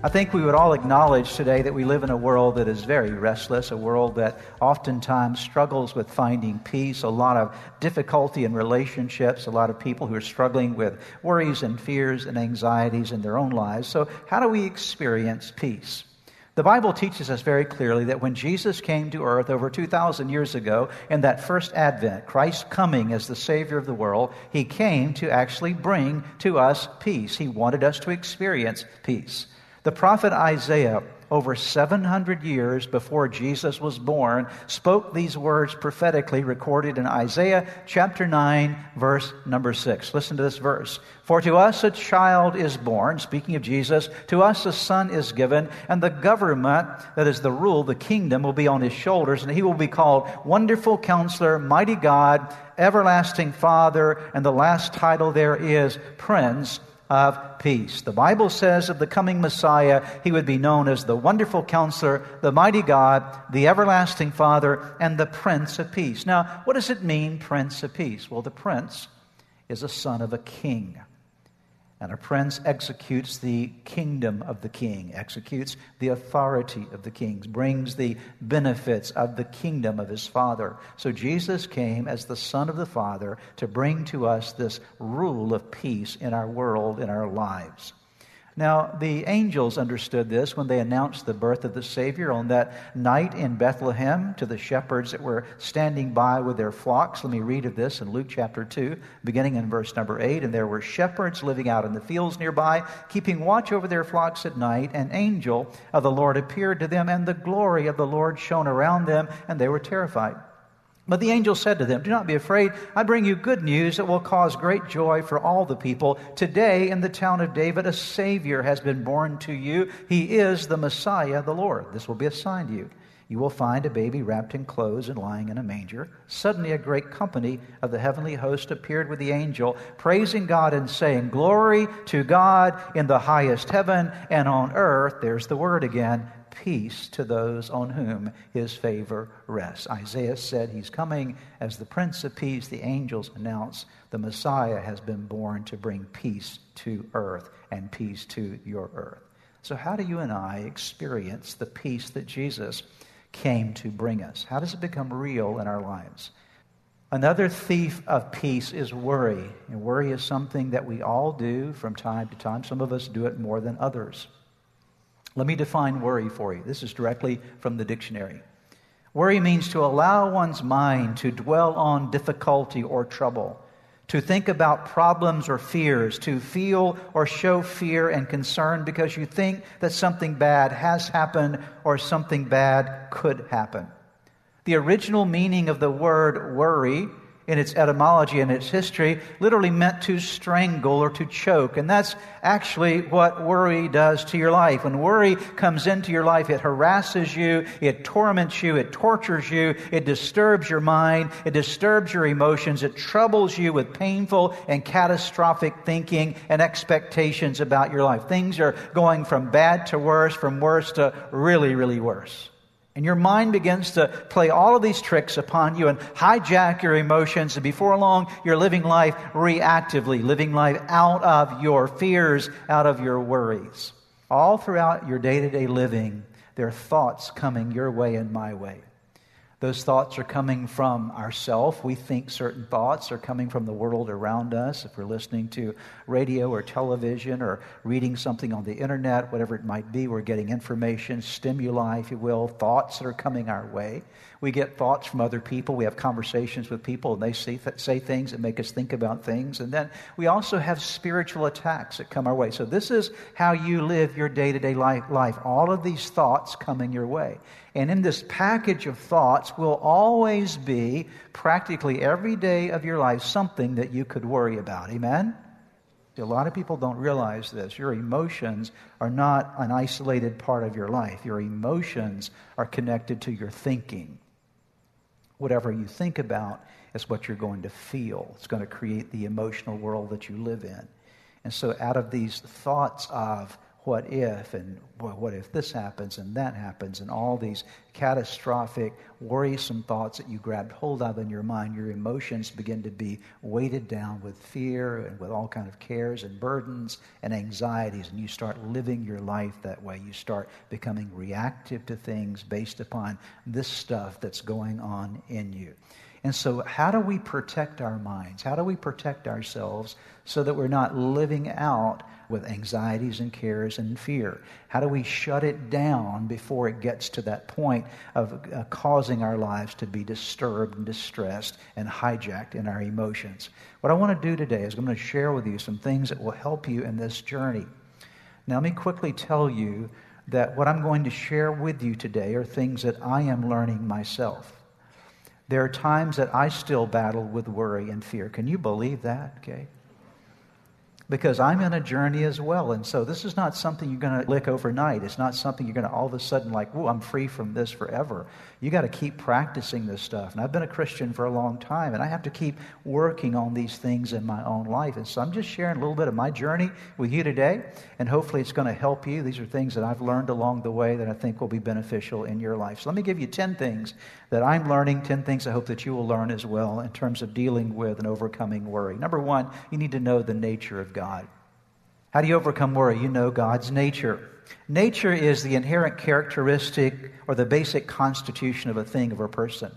I think we would all acknowledge today that we live in a world that is very restless, a world that oftentimes struggles with finding peace, a lot of difficulty in relationships, a lot of people who are struggling with worries and fears and anxieties in their own lives. So how do we experience peace? The Bible teaches us very clearly that when Jesus came to earth over 2,000 years ago, in that first advent, Christ's coming as the Savior of the world, He came to actually bring to us peace. He wanted us to experience peace. The prophet Isaiah, over 700 years before Jesus was born, spoke these words prophetically, recorded in Isaiah chapter 9, verse number 6. Listen to this verse. For to us a child is born, speaking of Jesus, to us a son is given, and the government, that is the rule, the kingdom, will be on his shoulders, and he will be called Wonderful Counselor, Mighty God, Everlasting Father, and the last title there is Prince of Peace. The Bible says of the coming Messiah, he would be known as the Wonderful Counselor, the Mighty God, the Everlasting Father, and the Prince of Peace. Now, what does it mean, Prince of Peace? Well, the prince is a son of a king. And a prince executes the kingdom of the king, executes the authority of the king, brings the benefits of the kingdom of his father. So Jesus came as the Son of the Father to bring to us this rule of peace in our world, in our lives. Now, the angels understood this when they announced the birth of the Savior on that night in Bethlehem to the shepherds that were standing by with their flocks. Let me read of this in Luke chapter 2, beginning in verse number 8. And there were shepherds living out in the fields nearby, keeping watch over their flocks at night. An angel of the Lord appeared to them, and the glory of the Lord shone around them, and they were terrified. But the angel said to them, do not be afraid. I bring you good news that will cause great joy for all the people. Today in the town of David, a Savior has been born to you. He is the Messiah, the Lord. This will be a sign to you. You will find a baby wrapped in clothes and lying in a manger. Suddenly a great company of the heavenly host appeared with the angel, praising God and saying, glory to God in the highest heaven, and on earth, there's the word again, peace to those on whom his favor rests. Isaiah said he's coming as the Prince of Peace. The angels announce the Messiah has been born to bring peace to earth and peace to your earth. So how do you and I experience the peace that Jesus came to bring us? How does it become real in our lives? Another thief of peace is worry. And worry is something that we all do from time to time. Some of us do it more than others. Let me define worry for you. This is directly from the dictionary. Worry means to allow one's mind to dwell on difficulty or trouble, to think about problems or fears, to feel or show fear and concern because you think that something bad has happened or something bad could happen. The original meaning of the word worry in its etymology and its history, literally meant to strangle or to choke. And that's actually what worry does to your life. When worry comes into your life, it harasses you, it torments you, it tortures you, it disturbs your mind, it disturbs your emotions, it troubles you with painful and catastrophic thinking and expectations about your life. Things are going from bad to worse, from worse to really, really worse. And your mind begins to play all of these tricks upon you and hijack your emotions. And before long, you're living life reactively, living life out of your fears, out of your worries. All throughout your day-to-day living, there are thoughts coming your way and my way. Those thoughts are coming from ourselves. We think certain thoughts are coming from the world around us. If we're listening to radio or television or reading something on the internet, whatever it might be, we're getting information, stimuli, if you will, thoughts that are coming our way. We get thoughts from other people. We have conversations with people, and they say things that make us think about things. And then we also have spiritual attacks that come our way. So this is how you live your day-to-day life. All of these thoughts coming your way. And in this package of thoughts will always be, practically every day of your life, something that you could worry about. Amen? A lot of people don't realize this. Your emotions are not an isolated part of your life. Your emotions are connected to your thinking. Whatever you think about is what you're going to feel. It's going to create the emotional world that you live in. And so out of these thoughts of what if, and what if this happens and that happens, and all these catastrophic, worrisome thoughts that you grabbed hold of in your mind, your emotions begin to be weighted down with fear and with all kind of cares and burdens and anxieties, and you start living your life that way. You start becoming reactive to things based upon this stuff that's going on in you. And so how do we protect our minds? How do we protect ourselves so that we're not living out with anxieties and cares and fear? How do we shut it down before it gets to that point of causing our lives to be disturbed and distressed and hijacked in our emotions? What I want to do today is I'm going to share with you some things that will help you in this journey. Now, let me quickly tell you that what I'm going to share with you today are things that I am learning myself. There are times that I still battle with worry and fear. Can you believe that? Okay. Because I'm in a journey as well. And so this is not something you're going to lick overnight. It's not something you're going to all of a sudden like, "Whoa, I'm free from this forever." You got to keep practicing this stuff. And I've been a Christian for a long time, and I have to keep working on these things in my own life. And so I'm just sharing a little bit of my journey with you today, and hopefully it's going to help you. These are things that I've learned along the way that I think will be beneficial in your life. So let me give you 10 things that I'm learning, 10 things I hope that you will learn as well in terms of dealing with and overcoming worry. Number one, you need to know the nature of God. How do you overcome worry? You know God's nature. Nature is the inherent characteristic or the basic constitution of a thing, of a person.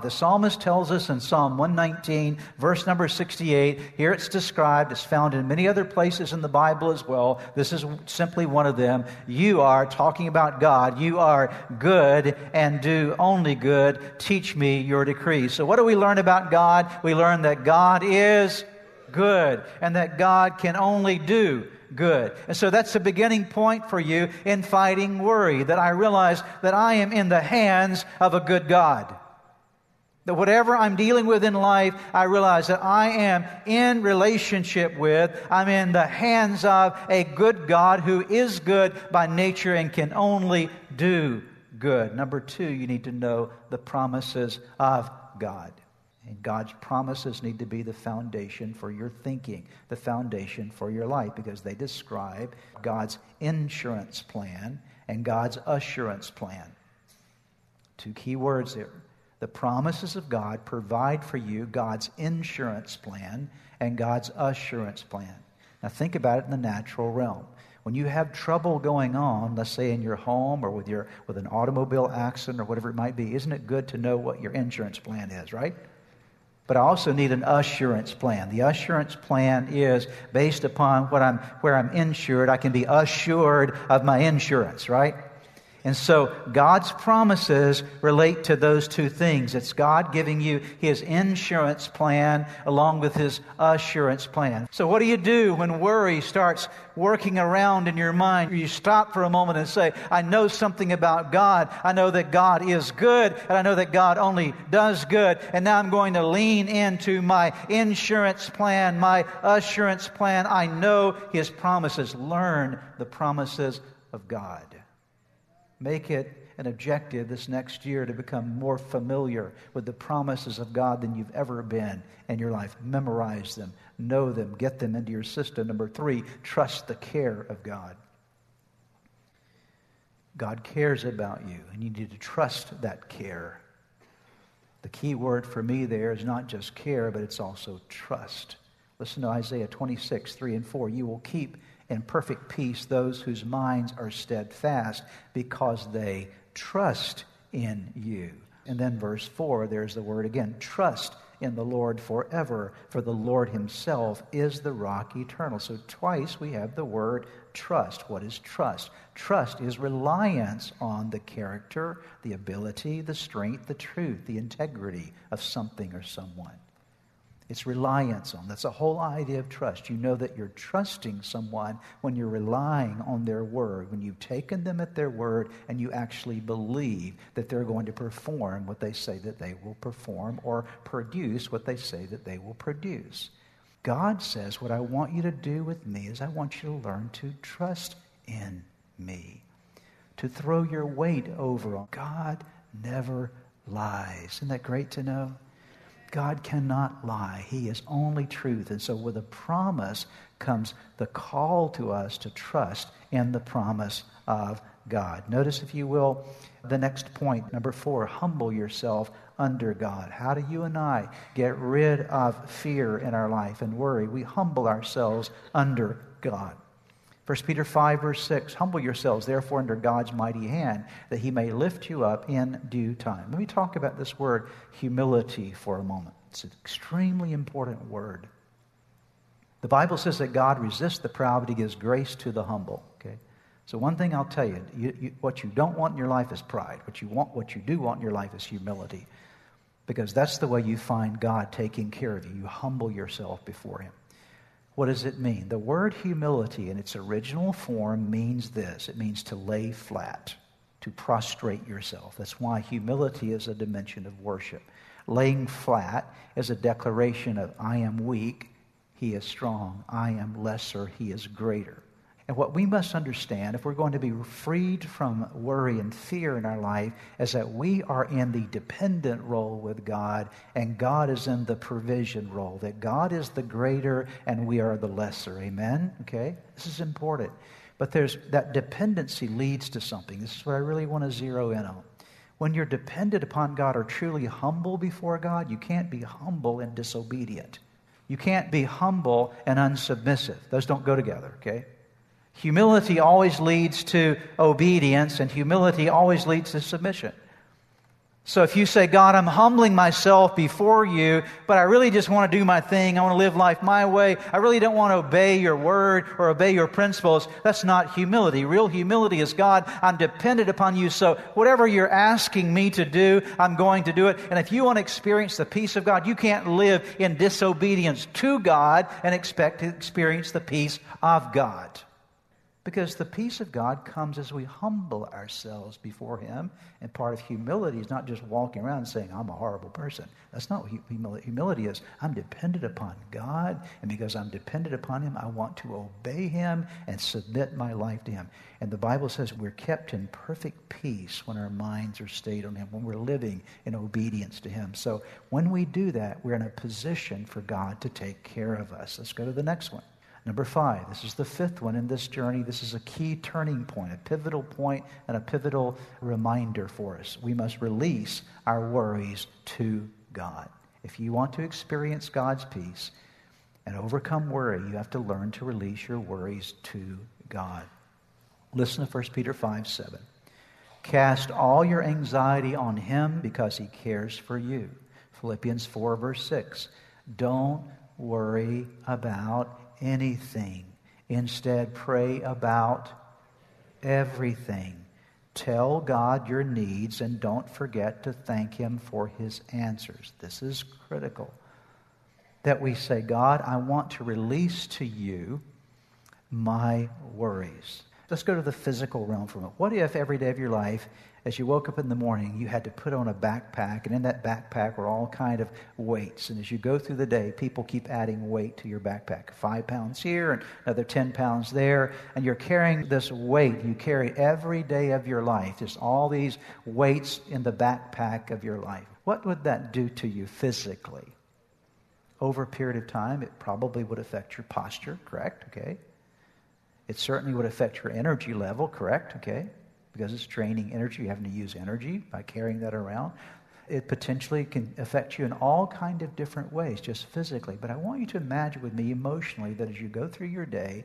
The psalmist tells us in Psalm 119, verse number 68, here it's described, it's found in many other places in the Bible as well. This is simply one of them. You are, talking about God, you are good and do only good. Teach me your decrees. So what do we learn about God? We learn that God is good, and that God can only do good. And so that's the beginning point for you in fighting worry, that I realize that I am in the hands of a good God. That whatever I'm dealing with in life, I realize that I am in relationship with, I'm in the hands of a good God who is good by nature and can only do good. Number two, you need to know the promises of God. And God's promises need to be the foundation for your thinking, the foundation for your life, because they describe God's insurance plan and God's assurance plan. Two key words there. The promises of God provide for you God's insurance plan and God's assurance plan. Now think about it in the natural realm. When you have trouble going on, let's say in your home or with an automobile accident or whatever it might be, isn't it good to know what your insurance plan is, right? But I also need an assurance plan. The assurance plan is based upon where I'm insured. I can be assured of my insurance, right? And so God's promises relate to those two things. It's God giving you His insurance plan along with His assurance plan. So what do you do when worry starts working around in your mind? You stop for a moment and say, I know something about God. I know that God is good, and I know that God only does good. And now I'm going to lean into my insurance plan, my assurance plan. I know His promises. Learn the promises of God. Make it an objective this next year to become more familiar with the promises of God than you've ever been in your life. Memorize them, know them, get them into your system. Number three, trust the care of God. God cares about you, and you need to trust that care. The key word for me there is not just care, but it's also trust. Listen to Isaiah 26, 3 and 4. You will keep in perfect peace those whose minds are steadfast because they trust in you. And then verse 4, there's the word again, trust in the Lord forever, for the Lord himself is the rock eternal. So twice we have the word trust. What is trust? Trust is reliance on the character, the ability, the strength, the truth, the integrity of something or someone. It's reliance on. That's the whole idea of trust. You know that you're trusting someone when you're relying on their word, when you've taken them at their word and you actually believe that they're going to perform what they say that they will perform or produce what they say that they will produce. God says, what I want you to do with me is I want you to learn to trust in me, to throw your weight over on. God never lies. Isn't that great to know? God cannot lie. He is only truth. And so with a promise comes the call to us to trust in the promise of God. Notice, if you will, the next point, number 4, humble yourself under God. How do you and I get rid of fear in our life and worry? We humble ourselves under God. 1 Peter 5, verse 6, humble yourselves, therefore, under God's mighty hand, that he may lift you up in due time. Let me talk about this word, humility, for a moment. It's an extremely important word. The Bible says that God resists the proud, but he gives grace to the humble. Okay? So one thing I'll tell you, what you don't want in your life is pride. What you do want in your life is humility, because that's the way you find God taking care of you. You humble yourself before him. What does it mean? The word humility in its original form means this. It means to lay flat, to prostrate yourself. That's why humility is a dimension of worship. Laying flat is a declaration of I am weak, he is strong. I am lesser, he is greater. And what we must understand, if we're going to be freed from worry and fear in our life, is that we are in the dependent role with God, and God is in the provision role, that God is the greater and we are the lesser. Amen? Okay? This is important. But there's that dependency leads to something. This is what I really want to zero in on. When you're dependent upon God or truly humble before God, you can't be humble and disobedient. You can't be humble and unsubmissive. Those don't go together, okay? Humility always leads to obedience, and humility always leads to submission. So if you say, God, I'm humbling myself before you, but I really just want to do my thing. I want to live life my way. I really don't want to obey your word or obey your principles. That's not humility. Real humility is, God, I'm dependent upon you, so whatever you're asking me to do, I'm going to do it. And if you want to experience the peace of God, you can't live in disobedience to God and expect to experience the peace of God. Because the peace of God comes as we humble ourselves before him. And part of humility is not just walking around saying, I'm a horrible person. That's not what humility is. I'm dependent upon God. And because I'm dependent upon him, I want to obey him and submit my life to him. And the Bible says we're kept in perfect peace when our minds are stayed on him, when we're living in obedience to him. So when we do that, we're in a position for God to take care of us. Let's go to the next one. Number 5, this is the 5th one in this journey. This is a key turning point, a pivotal point, and a pivotal reminder for us. We must release our worries to God. If you want to experience God's peace and overcome worry, you have to learn to release your worries to God. Listen to 1 Peter 5:7. Cast all your anxiety on him because he cares for you. Philippians 4, verse 6. Don't worry about anything. Instead, pray about everything. Tell God your needs and don't forget to thank him for his answers. This is critical, that we say, God, I want to release to you my worries. Let's go to the physical realm for a moment. What if every day of your life, as you woke up in the morning, you had to put on a backpack, and in that backpack were all kind of weights. And as you go through the day, people keep adding weight to your backpack. 5 pounds here and another 10 pounds there. And you're carrying this weight you carry every day of your life. Just all these weights in the backpack of your life. What would that do to you physically? Over a period of time, it probably would affect your posture, correct? Okay. It certainly would affect your energy level, correct? Okay. Because it's draining energy, you're having to use energy by carrying that around. It potentially can affect you in all kind of different ways, just physically. But I want you to imagine with me emotionally that as you go through your day,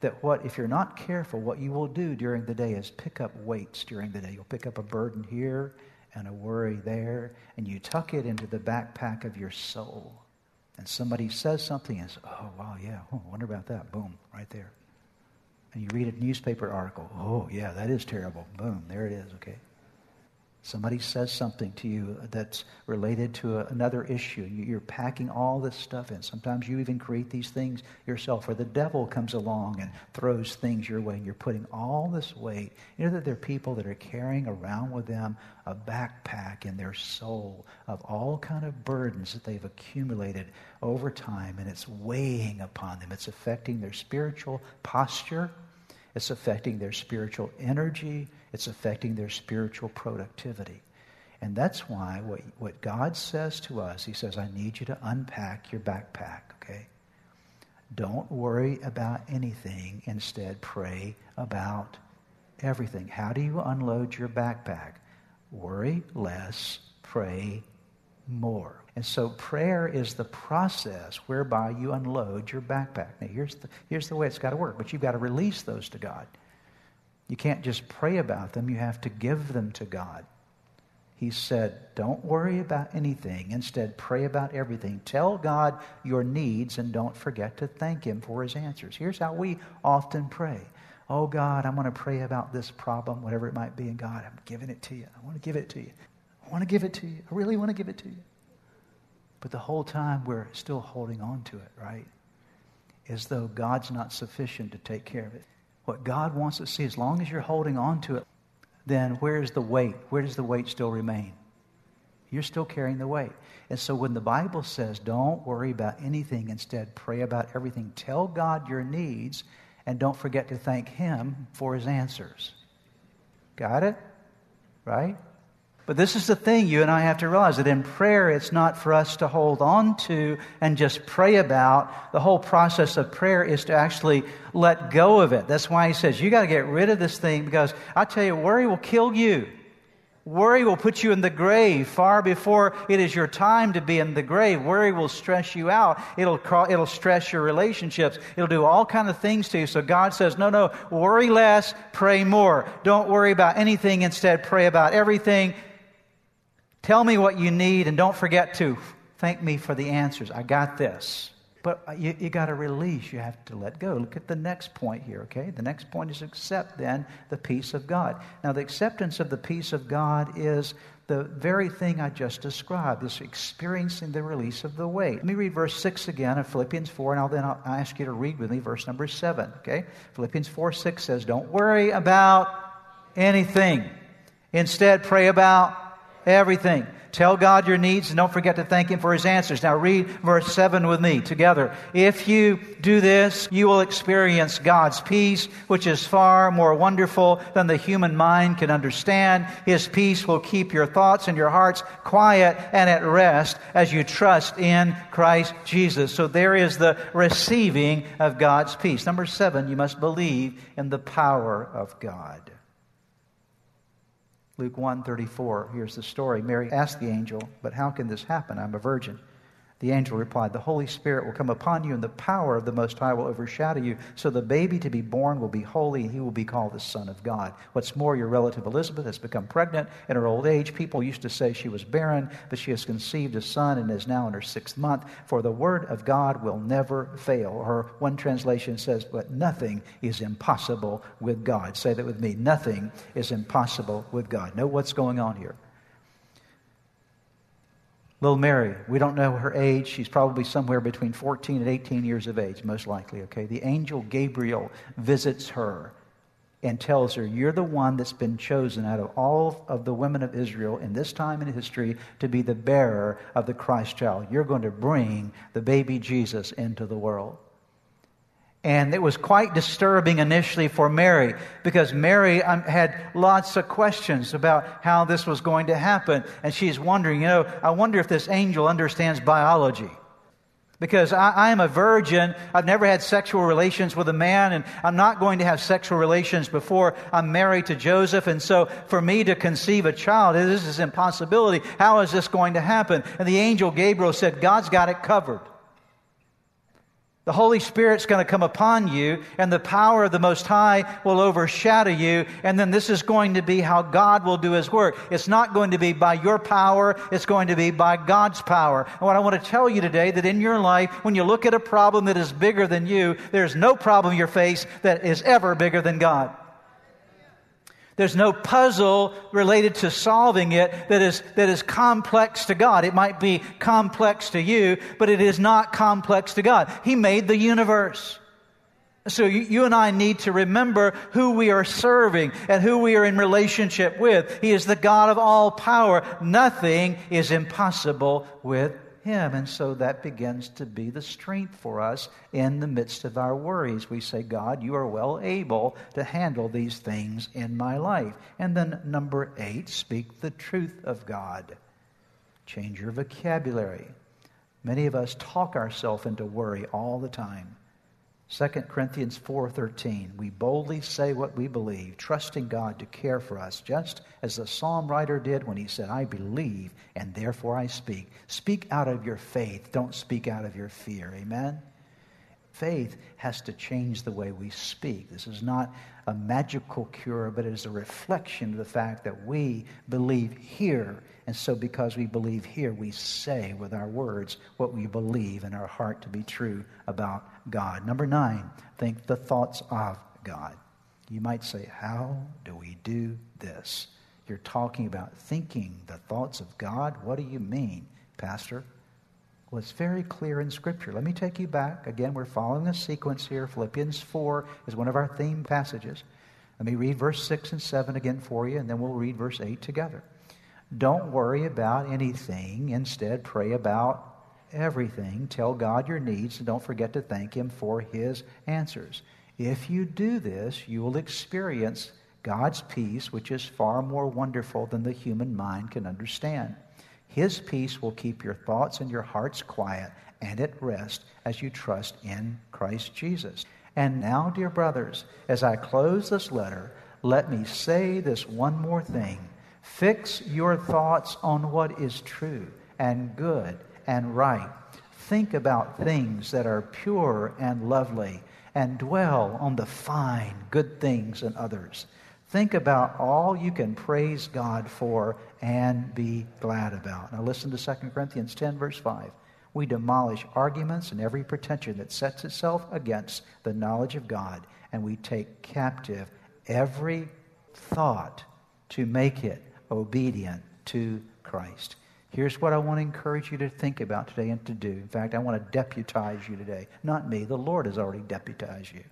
that what, if you're not careful, what you will do during the day is pick up weights during the day. You'll pick up a burden here and a worry there, and you tuck it into the backpack of your soul. And somebody says something and says, oh, wow, yeah, oh, I wonder about that. Boom, right there. And you read a newspaper article. Oh, yeah, that is terrible. Boom, there it is, okay. Somebody says something to you that's related to another issue. You're packing all this stuff in. Sometimes you even create these things yourself, or the devil comes along and throws things your way, and you're putting all this weight. You know that there are people that are carrying around with them a backpack in their soul of all kind of burdens that they've accumulated over time, and it's weighing upon them. It's affecting their spiritual posture. It's affecting their spiritual energy. It's affecting their spiritual productivity. And that's why what God says to us, he says, I need you to unpack your backpack, okay? Don't worry about anything. Instead, pray about everything. How do you unload your backpack? Worry less, pray more. And so prayer is the process whereby you unload your backpack. Now, here's the way it's got to work, but you've got to release those to God. You can't just pray about them. You have to give them to God. He said, don't worry about anything. Instead, pray about everything. Tell God your needs and don't forget to thank him for his answers. Here's how we often pray. Oh, God, I want to pray about this problem, whatever it might be. And God, I'm giving it to you. I want to give it to you. I want to give it to you. I really want to give it to you. But the whole time we're still holding on to it, right? As though God's not sufficient to take care of it. What God wants to see, as long as you're holding on to it, then where's the weight? Where does the weight still remain? You're still carrying the weight. And so when the Bible says, don't worry about anything, instead pray about everything. Tell God your needs and don't forget to thank him for his answers. Got it? Right? But this is the thing you and I have to realize, that in prayer it's not for us to hold on to and just pray about. The whole process of prayer is to actually let go of it. That's why he says you got to get rid of this thing, because I tell you, worry will kill you. Worry will put you in the grave far before it is your time to be in the grave. Worry will stress you out. It'll stress your relationships. It'll do all kind of things to you. So God says, no, worry less, pray more. Don't worry about anything. Instead, pray about everything. Tell me what you need, and don't forget to thank me for the answers. I got this. But you got to release. You have to let go. Look at the next point here, okay? The next point is accept, then, the peace of God. Now, the acceptance of the peace of God is the very thing I just described, this experiencing the release of the weight. Let me read verse 6 again of Philippians 4, and I'll ask you to read with me verse number 7, okay? Philippians 4:6 says, don't worry about anything. Instead, pray about everything. Tell God your needs and don't forget to thank him for his answers. Now read verse 7 with me together. If you do this, you will experience God's peace, which is far more wonderful than the human mind can understand. His peace will keep your thoughts and your hearts quiet and at rest as you trust in Christ Jesus. So there is the receiving of God's peace. Number 7, you must believe in the power of God. Luke 1:34, here's the story. Mary asked the angel, but how can this happen? I'm a virgin. The angel replied, the Holy Spirit will come upon you, and the power of the Most High will overshadow you. So the baby to be born will be holy, and he will be called the Son of God. What's more, your relative Elizabeth has become pregnant in her old age. People used to say she was barren, but she has conceived a son and is now in her 6th month. For the word of God will never fail. Or one translation says, but nothing is impossible with God. Say that with me. Nothing is impossible with God. Know what's going on here. Little Mary, we don't know her age. She's probably somewhere between 14 and 18 years of age, most likely, okay? The angel Gabriel visits her and tells her, you're the one that's been chosen out of all of the women of Israel in this time in history to be the bearer of the Christ child. You're going to bring the baby Jesus into the world. And it was quite disturbing initially for Mary, because Mary had lots of questions about how this was going to happen. And she's wondering, I wonder if this angel understands biology. Because I am a virgin, I've never had sexual relations with a man, and I'm not going to have sexual relations before I'm married to Joseph, and so for me to conceive a child, this is an impossibility. How is this going to happen? And the angel Gabriel said, God's got it covered. The Holy Spirit's going to come upon you, and the power of the Most High will overshadow you, and then this is going to be how God will do His work. It's not going to be by your power, it's going to be by God's power. And what I want to tell you today, that in your life, when you look at a problem that is bigger than you, there's no problem you face that is ever bigger than God. There's no puzzle related to solving it that is complex to God. It might be complex to you, but it is not complex to God. He made the universe. So you and I need to remember who we are serving and who we are in relationship with. He is the God of all power. Nothing is impossible with Him. And so that begins to be the strength for us in the midst of our worries. We say, God, you are well able to handle these things in my life. And then number 8, speak the truth of God. Change your vocabulary. Many of us talk ourselves into worry all the time. 2 Corinthians 4:13, we boldly say what we believe, trusting God to care for us, just as the psalm writer did when he said, I believe, and therefore I speak. Speak out of your faith. Don't speak out of your fear. Amen? Faith has to change the way we speak. This is not a magical cure, but it is a reflection of the fact that we believe here. And so because we believe here, we say with our words what we believe in our heart to be true about God. Number 9, think the thoughts of God. You might say, how do we do this? You're talking about thinking the thoughts of God. What do you mean, Pastor? Well, it's very clear in Scripture. Let me take you back. Again, we're following a sequence here. Philippians 4 is one of our theme passages. Let me read verse 6 and 7 again for you, and then we'll read verse 8 together. Don't worry about anything. Instead, pray about everything. Tell God your needs, and don't forget to thank Him for His answers. If you do this, you will experience God's peace, which is far more wonderful than the human mind can understand. His peace will keep your thoughts and your hearts quiet and at rest as you trust in Christ Jesus. And now, dear brothers, as I close this letter, let me say this one more thing. Fix your thoughts on what is true and good and right. Think about things that are pure and lovely, and dwell on the fine, good things in others. Think about all you can praise God for and be glad about. Now listen to 2 Corinthians 10, verse 5. We demolish arguments and every pretension that sets itself against the knowledge of God, and we take captive every thought to make it obedient to Christ. Here's what I want to encourage you to think about today and to do. In fact, I want to deputize you today. Not me. The Lord has already deputized you.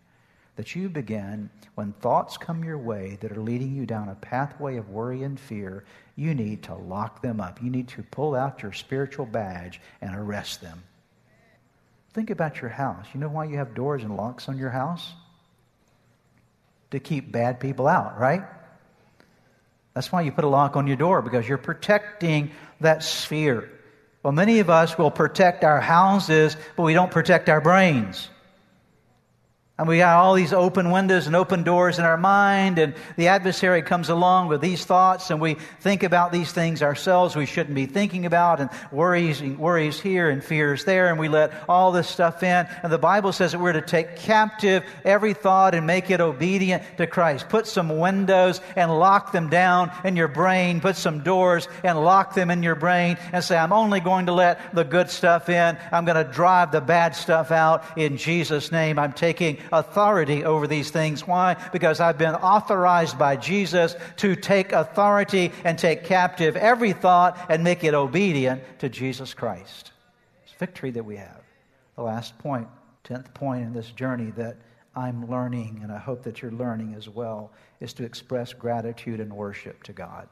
That you begin, when thoughts come your way that are leading you down a pathway of worry and fear, you need to lock them up. You need to pull out your spiritual badge and arrest them. Think about your house. You know why you have doors and locks on your house? To keep bad people out, right? That's why you put a lock on your door, because you're protecting that sphere. Well, many of us will protect our houses, but we don't protect our brains. And we got all these open windows and open doors in our mind, and the adversary comes along with these thoughts, and we think about these things ourselves we shouldn't be thinking about, and worries here and fears there, and we let all this stuff in. And the Bible says that we're to take captive every thought and make it obedient to Christ. Put some windows and lock them down in your brain. Put some doors and lock them in your brain, and say, I'm only going to let the good stuff in. I'm going to drive the bad stuff out in Jesus' name. I'm taking authority over these things. Why? Because I've been authorized by Jesus to take authority and take captive every thought and make it obedient to Jesus Christ. It's victory that we have. The last point, 10th point in this journey that I'm learning, and I hope that you're learning as well, is to express gratitude and worship to God.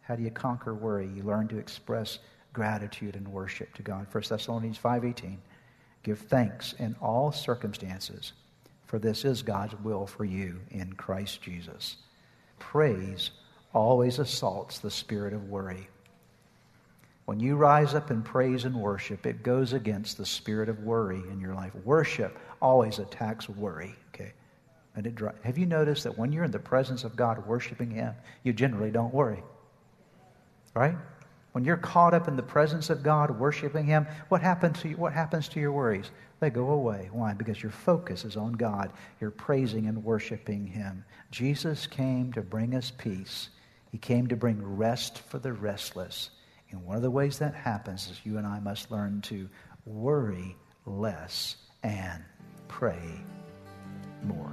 How do you conquer worry? You learn to express gratitude and worship to God. 1 Thessalonians 5:18, give thanks in all circumstances, for this is God's will for you in Christ Jesus. Praise always assaults the spirit of worry. When you rise up in praise and worship, it goes against the spirit of worry in your life. Worship always attacks worry. Okay, and have you noticed that when you're in the presence of God worshiping Him, you generally don't worry? Right? When you're caught up in the presence of God, worshiping Him, what happens to your worries? They go away. Why? Because your focus is on God. You're praising and worshiping Him. Jesus came to bring us peace. He came to bring rest for the restless. And one of the ways that happens is you and I must learn to worry less and pray more.